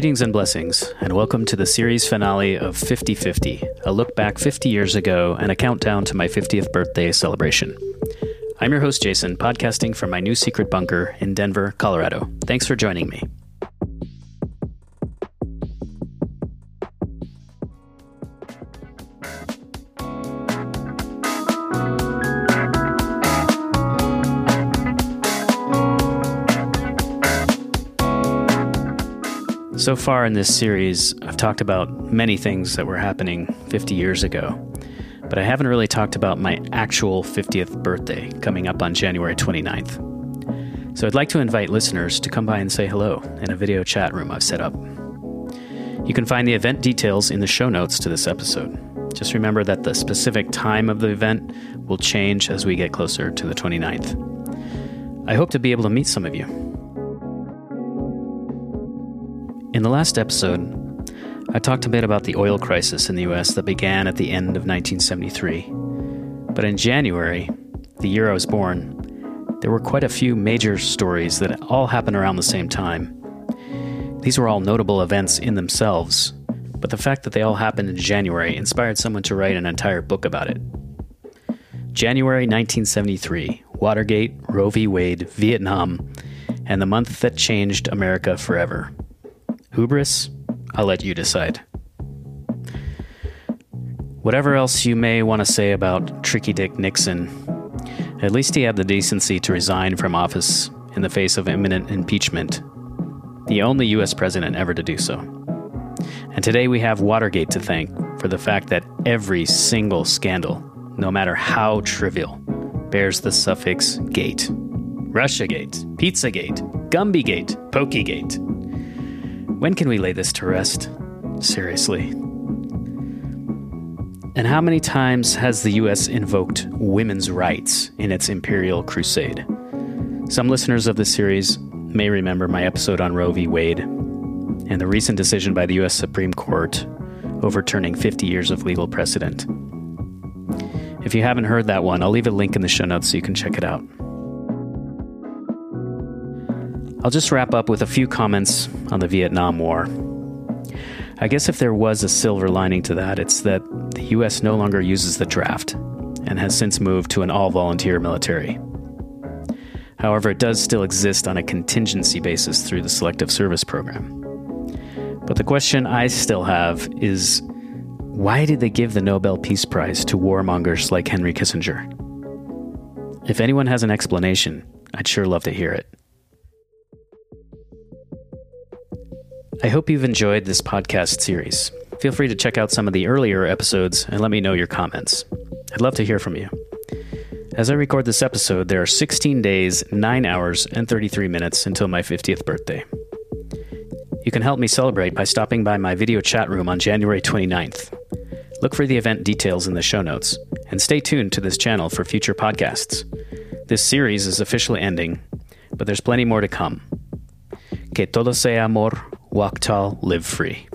Greetings and blessings, and welcome to the series finale of 50/50, a look back 50 years ago and a countdown to my 50th birthday celebration. I'm your host, Jason, podcasting from my new secret bunker in Denver, Colorado. Thanks for joining me. So far in this series, I've talked about many things that were happening 50 years ago, but I haven't really talked about my actual 50th birthday coming up on January 29th. So I'd like to invite listeners to come by and say hello in a video chat room I've set up. You can find the event details in the show notes to this episode. Just remember that the specific time of the event will change as we get closer to the 29th. I hope to be able to meet some of you. In the last episode, I talked a bit about the oil crisis in the U.S. that began at the end of 1973. But in January, the year I was born, there were quite a few major stories that all happened around the same time. These were all notable events in themselves, but the fact that they all happened in January inspired someone to write an entire book about it. January 1973, Watergate, Roe v. Wade, Vietnam, and the month that changed America forever. Hubris? I'll let you decide. Whatever else you may want to say about Tricky Dick Nixon, at least he had the decency to resign from office in the face of imminent impeachment, the only U.S. president ever to do so. And today we have Watergate to thank for the fact that every single scandal, no matter how trivial, bears the suffix gate. Russiagate, Pizzagate, Gumbygate, Pokygate. When can we lay this to rest? Seriously. And how many times has the U.S. invoked women's rights in its imperial crusade? Some listeners of this series may remember my episode on Roe v. Wade and the recent decision by the U.S. Supreme Court overturning 50 years of legal precedent. If you haven't heard that one, I'll leave a link in the show notes so you can check it out. I'll just wrap up with a few comments on the Vietnam War. I guess if there was a silver lining to that, it's that the U.S. no longer uses the draft and has since moved to an all-volunteer military. However, it does still exist on a contingency basis through the Selective Service Program. But the question I still have is, why did they give the Nobel Peace Prize to warmongers like Henry Kissinger? If anyone has an explanation, I'd sure love to hear it. I hope you've enjoyed this podcast series. Feel free to check out some of the earlier episodes and let me know your comments. I'd love to hear from you. As I record this episode, there are 16 days, 9 hours, and 33 minutes until my 50th birthday. You can help me celebrate by stopping by my video chat room on January 29th. Look for the event details in the show notes, and stay tuned to this channel for future podcasts. This series is officially ending, but there's plenty more to come. Que todo sea amor. Walk tall, live free.